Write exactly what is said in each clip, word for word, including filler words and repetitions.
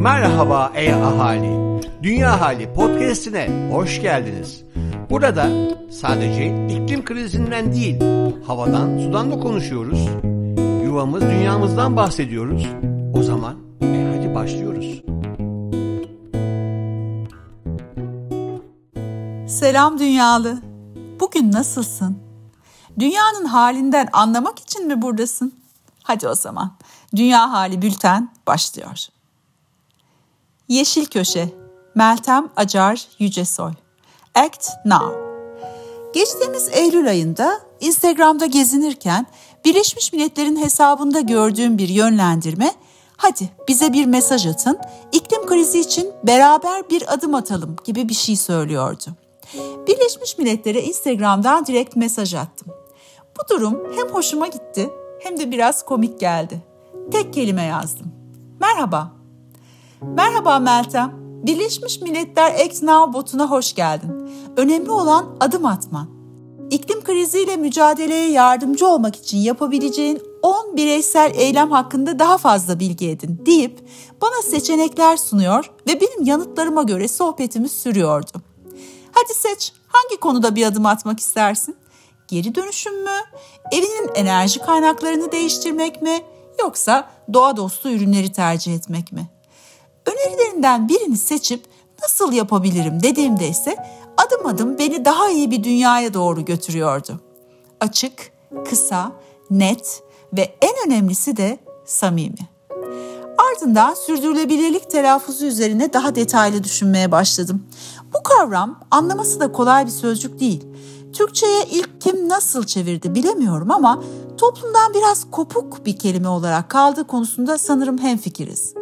Merhaba ey ahali, Dünya Hali Podcast'ine hoş geldiniz. Burada sadece iklim krizinden değil, havadan sudan da konuşuyoruz. Yuvamız dünyamızdan bahsediyoruz. O zaman e hadi başlıyoruz. Selam dünyalı, bugün nasılsın? Dünyanın halinden anlamak için mi buradasın? Hadi o zaman Dünya Hali Bülten başlıyor. Yeşil Köşe, Meltem Acar Yücesoy, Act Now. Geçtiğimiz Eylül ayında Instagram'da gezinirken Birleşmiş Milletler'in hesabında gördüğüm bir yönlendirme, hadi bize bir mesaj atın, iklim krizi için beraber bir adım atalım gibi bir şey söylüyordu. Birleşmiş Milletler'e Instagram'dan direkt mesaj attım. Bu durum hem hoşuma gitti hem de biraz komik geldi. Tek kelime yazdım. Merhaba. Merhaba Meltem. Birleşmiş Milletler Act Now botuna hoş geldin. Önemli olan adım atman. İklim kriziyle mücadeleye yardımcı olmak için yapabileceğin on bireysel eylem hakkında daha fazla bilgi edin deyip bana seçenekler sunuyor ve benim yanıtlarıma göre sohbetimiz sürüyordu. Hadi seç, hangi konuda bir adım atmak istersin? Geri dönüşüm mü? Evinin enerji kaynaklarını değiştirmek mi? Yoksa doğa dostu ürünleri tercih etmek mi? Önerilerinden birini seçip nasıl yapabilirim dediğimde ise adım adım beni daha iyi bir dünyaya doğru götürüyordu. Açık, kısa, net ve en önemlisi de samimi. Ardından sürdürülebilirlik telaffuzu üzerine daha detaylı düşünmeye başladım. Bu kavram anlaması da kolay bir sözcük değil. Türkçe'ye ilk kim nasıl çevirdi bilemiyorum ama toplumdan biraz kopuk bir kelime olarak kaldığı konusunda sanırım hemfikiriz.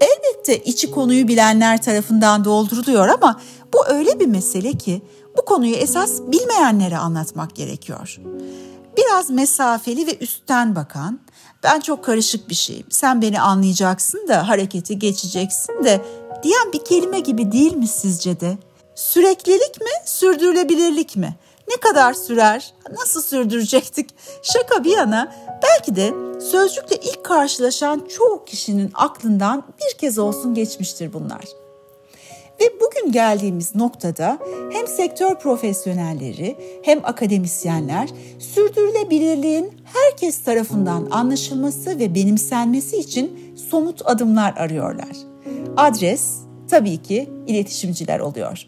Elbette içi konuyu bilenler tarafından dolduruluyor ama bu öyle bir mesele ki bu konuyu esas bilmeyenlere anlatmak gerekiyor. Biraz mesafeli ve üstten bakan, ben çok karışık bir şeyim, sen beni anlayacaksın da harekete geçeceksin de diyen bir kelime gibi değil mi sizce de? Süreklilik mi, sürdürülebilirlik mi? Ne kadar sürer, nasıl sürdürecektik? Şaka bir yana belki de sözcükle ilk karşılaşan çoğu kişinin aklından bir kez olsun geçmiştir bunlar. Ve bugün geldiğimiz noktada hem sektör profesyonelleri hem akademisyenler sürdürülebilirliğin herkes tarafından anlaşılması ve benimsenmesi için somut adımlar arıyorlar. Adres tabii ki iletişimciler oluyor.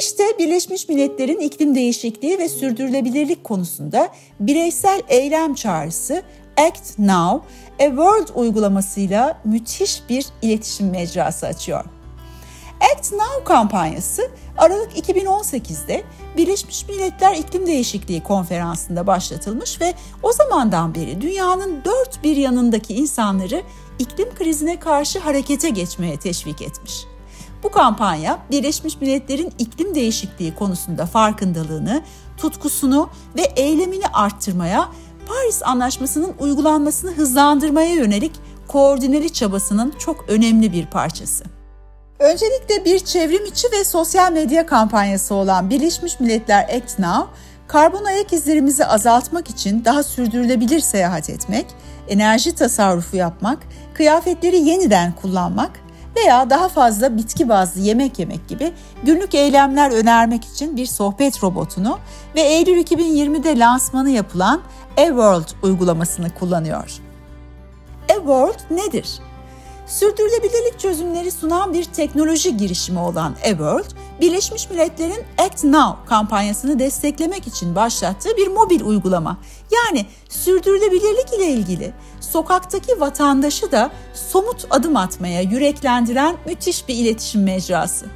İşte Birleşmiş Milletler'in iklim değişikliği ve sürdürülebilirlik konusunda bireysel eylem çağrısı Act Now, E-World uygulamasıyla müthiş bir iletişim mecrası açıyor. Act Now kampanyası Aralık iki bin on sekizde Birleşmiş Milletler İklim Değişikliği Konferansı'nda başlatılmış ve o zamandan beri dünyanın dört bir yanındaki insanları iklim krizine karşı harekete geçmeye teşvik etmiş. Bu kampanya Birleşmiş Milletler'in iklim değişikliği konusunda farkındalığını, tutkusunu ve eylemini arttırmaya, Paris Anlaşması'nın uygulanmasını hızlandırmaya yönelik koordineli çabasının çok önemli bir parçası. Öncelikle bir çevrim içi ve sosyal medya kampanyası olan Birleşmiş Milletler Act Now, karbon ayak izlerimizi azaltmak için daha sürdürülebilir seyahat etmek, enerji tasarrufu yapmak, kıyafetleri yeniden kullanmak veya daha fazla bitki bazlı yemek yemek gibi günlük eylemler önermek için bir sohbet robotunu ve Eylül iki bin yirmide lansmanı yapılan E-World uygulamasını kullanıyor. E-World nedir? Sürdürülebilirlik çözümleri sunan bir teknoloji girişimi olan E-World, Birleşmiş Milletler'in Act Now kampanyasını desteklemek için başlattığı bir mobil uygulama. Yani sürdürülebilirlik ile ilgili sokaktaki vatandaşı da somut adım atmaya yüreklendiren müthiş bir iletişim mecrası.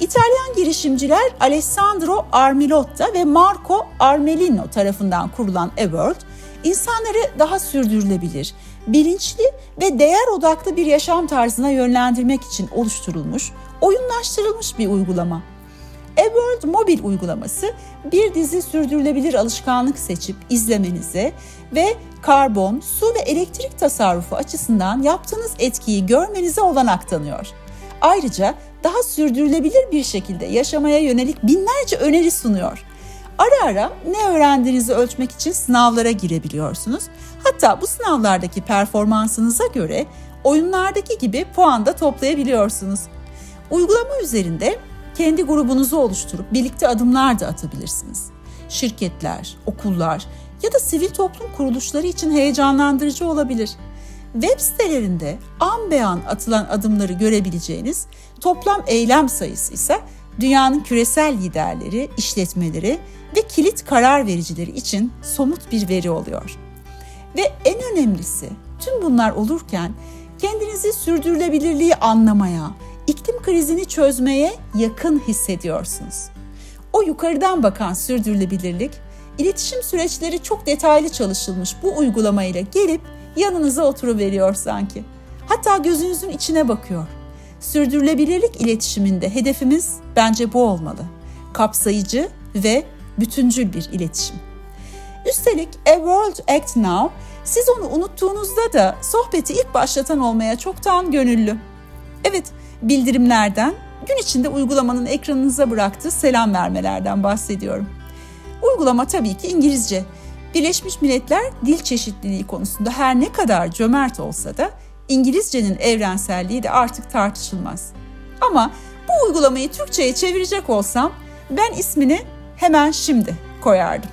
İtalyan girişimciler Alessandro Armilotta ve Marco Armelino tarafından kurulan E-World, insanları daha sürdürülebilir, bilinçli ve değer odaklı bir yaşam tarzına yönlendirmek için oluşturulmuş, oyunlaştırılmış bir uygulama. E-World mobil uygulaması bir dizi sürdürülebilir alışkanlık seçip izlemenize ve karbon, su ve elektrik tasarrufu açısından yaptığınız etkiyi görmenize olanak tanıyor. Ayrıca daha sürdürülebilir bir şekilde yaşamaya yönelik binlerce öneri sunuyor. Ara ara ne öğrendiğinizi ölçmek için sınavlara girebiliyorsunuz. Hatta bu sınavlardaki performansınıza göre oyunlardaki gibi puan da toplayabiliyorsunuz. Uygulama üzerinde kendi grubunuzu oluşturup birlikte adımlar da atabilirsiniz. Şirketler, okullar ya da sivil toplum kuruluşları için heyecanlandırıcı olabilir. Web sitelerinde an be an atılan adımları görebileceğiniz toplam eylem sayısı ise dünyanın küresel liderleri, işletmeleri ve kilit karar vericileri için somut bir veri oluyor. Ve en önemlisi, tüm bunlar olurken kendinizi sürdürülebilirliği anlamaya, iklim krizini çözmeye yakın hissediyorsunuz. O yukarıdan bakan sürdürülebilirlik, iletişim süreçleri çok detaylı çalışılmış bu uygulamayla gelip yanınıza oturuveriyor sanki. Hatta gözünüzün içine bakıyor. Sürdürülebilirlik iletişiminde hedefimiz bence bu olmalı. Kapsayıcı ve bütüncül bir iletişim. Üstelik E-World Act Now, siz onu unuttuğunuzda da sohbeti ilk başlatan olmaya çoktan gönüllü. Evet, bildirimlerden, gün içinde uygulamanın ekranınıza bıraktığı selam vermelerden bahsediyorum. Uygulama tabii ki İngilizce. Birleşmiş Milletler dil çeşitliliği konusunda her ne kadar cömert olsa da İngilizcenin evrenselliği de artık tartışılmaz. Ama bu uygulamayı Türkçe'ye çevirecek olsam ben ismini hemen şimdi koyardım.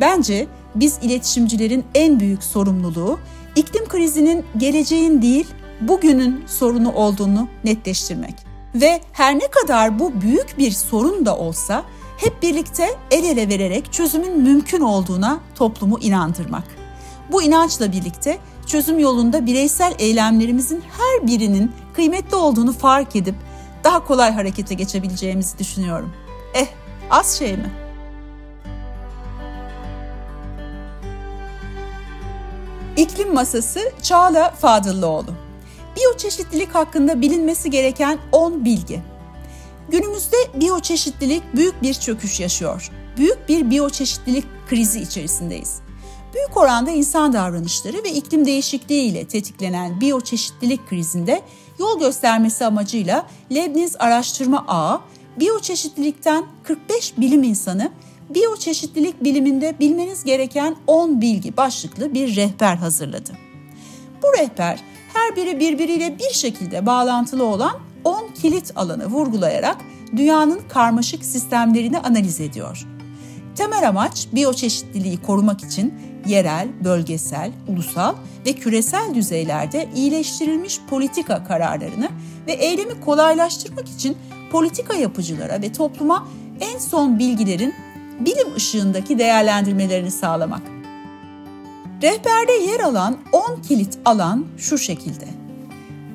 Bence biz iletişimcilerin en büyük sorumluluğu iklim krizinin geleceğin değil bugünün sorunu olduğunu netleştirmek. Ve her ne kadar bu büyük bir sorun da olsa hep birlikte el ele vererek çözümün mümkün olduğuna toplumu inandırmak. Bu inançla birlikte çözüm yolunda bireysel eylemlerimizin her birinin kıymetli olduğunu fark edip daha kolay harekete geçebileceğimizi düşünüyorum. Eh, az şey mi? İklim Masası Çağla Fadıllıoğlu. Biyoçeşitlilik hakkında bilinmesi gereken on bilgi. Günümüzde biyoçeşitlilik büyük bir çöküş yaşıyor. Büyük bir biyoçeşitlilik krizi içerisindeyiz. Büyük oranda insan davranışları ve iklim değişikliği ile tetiklenen biyoçeşitlilik krizinde yol göstermesi amacıyla Leibniz Araştırma Ağı, biyoçeşitlilikten kırk beş bilim insanı, biyoçeşitlilik biliminde bilmeniz gereken on bilgi başlıklı bir rehber hazırladı. Bu rehber her biri birbiriyle bir şekilde bağlantılı olan on kilit alanı vurgulayarak dünyanın karmaşık sistemlerini analiz ediyor. Temel amaç biyoçeşitliliği korumak için yerel, bölgesel, ulusal ve küresel düzeylerde iyileştirilmiş politika kararlarını ve eylemi kolaylaştırmak için politika yapıcılara ve topluma en son bilgilerin bilim ışığındaki değerlendirmelerini sağlamak. Rehberde yer alan on kilit alan şu şekilde.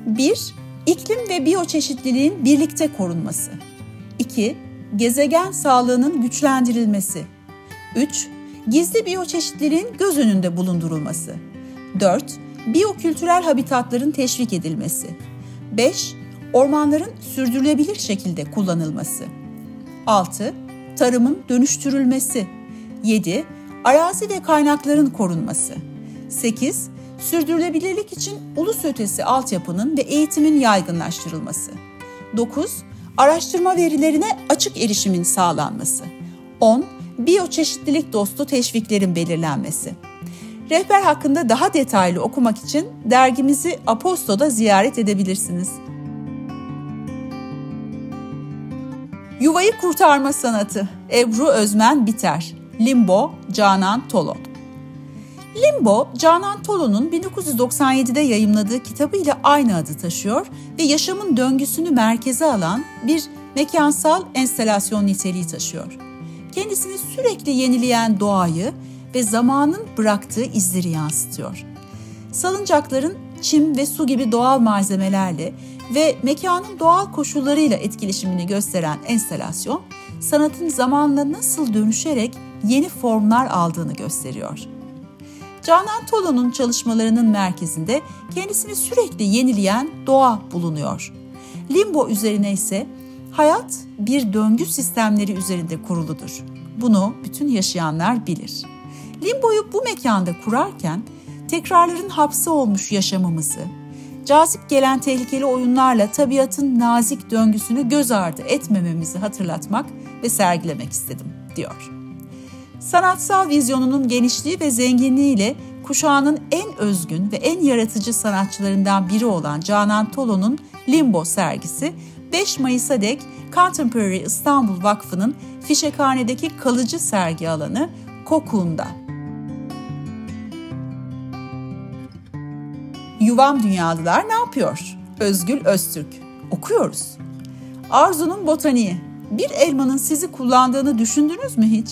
bir İklim ve biyoçeşitliliğin birlikte korunması. iki Gezegen sağlığının güçlendirilmesi. üç Gizli biyoçeşitliliğin göz önünde bulundurulması. dört Biyokültürel habitatların teşvik edilmesi. beş Ormanların sürdürülebilir şekilde kullanılması. altı Tarımın dönüştürülmesi. yedi Arazi ve kaynakların korunması. sekiz Sürdürülebilirlik için ulus ötesi altyapının ve eğitimin yaygınlaştırılması. dokuz Araştırma verilerine açık erişimin sağlanması. on Biyoçeşitlilik dostu teşviklerin belirlenmesi. Rehber hakkında daha detaylı okumak için dergimizi Aposto'da ziyaret edebilirsiniz. Yuvayı Kurtarma Sanatı, Ebru Özmen Biter, Limbo, Canan Tolon. Limbo, Canan Tolon'un bin dokuz yüz doksan yedide yayımladığı kitabıyla aynı adı taşıyor ve yaşamın döngüsünü merkeze alan bir mekansal enstelasyon niteliği taşıyor. Kendisini sürekli yenileyen doğayı ve zamanın bıraktığı izleri yansıtıyor. Salıncakların çim ve su gibi doğal malzemelerle ve mekanın doğal koşullarıyla etkileşimini gösteren enstelasyon, sanatın zamanla nasıl dönüşerek yeni formlar aldığını gösteriyor. Canan Tolon'un çalışmalarının merkezinde kendisini sürekli yenileyen doğa bulunuyor. Limbo üzerine ise hayat bir döngü sistemleri üzerinde kuruludur. Bunu bütün yaşayanlar bilir. Limbo'yu bu mekanda kurarken tekrarların hapsi olmuş yaşamımızı, cazip gelen tehlikeli oyunlarla tabiatın nazik döngüsünü göz ardı etmememizi hatırlatmak ve sergilemek istedim, diyor. Sanatsal vizyonunun genişliği ve zenginliğiyle kuşağının en özgün ve en yaratıcı sanatçılarından biri olan Canan Tolon'un Limbo sergisi beş Mayıs'a dek Contemporary İstanbul Vakfı'nın Fişekhane'deki kalıcı sergi alanı Kokunda. Yuvam Dünyalılar ne yapıyor? Özgül Öztürk. Okuyoruz. Arzunun Botaniği. Bir elmanın sizi kullandığını düşündünüz mü hiç?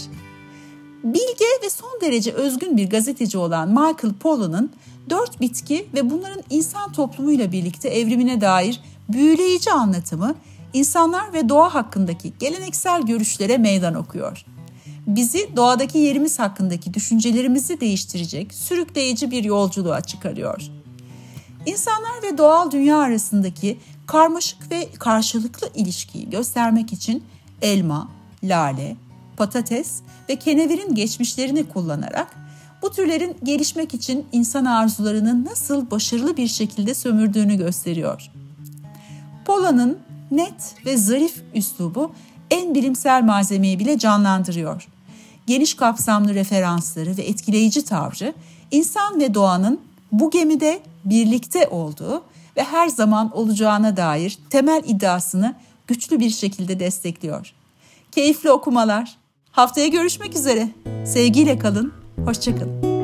Bilge ve son derece özgün bir gazeteci olan Michael Pollan'ın dört bitki ve bunların insan toplumuyla birlikte evrimine dair büyüleyici anlatımı, insanlar ve doğa hakkındaki geleneksel görüşlere meydan okuyor. Bizi doğadaki yerimiz hakkındaki düşüncelerimizi değiştirecek sürükleyici bir yolculuğa çıkarıyor. İnsanlar ve doğal dünya arasındaki karmaşık ve karşılıklı ilişkiyi göstermek için elma, lale, patates ve kenevirin geçmişlerini kullanarak bu türlerin gelişmek için insan arzularını nasıl başarılı bir şekilde sömürdüğünü gösteriyor. Pollan'ın net ve zarif üslubu en bilimsel malzemeyi bile canlandırıyor. Geniş kapsamlı referansları ve etkileyici tavrı insan ve doğanın bu gemide birlikte olduğu ve her zaman olacağına dair temel iddiasını güçlü bir şekilde destekliyor. Keyifli okumalar. Haftaya görüşmek üzere. Sevgiyle kalın, hoşça kalın.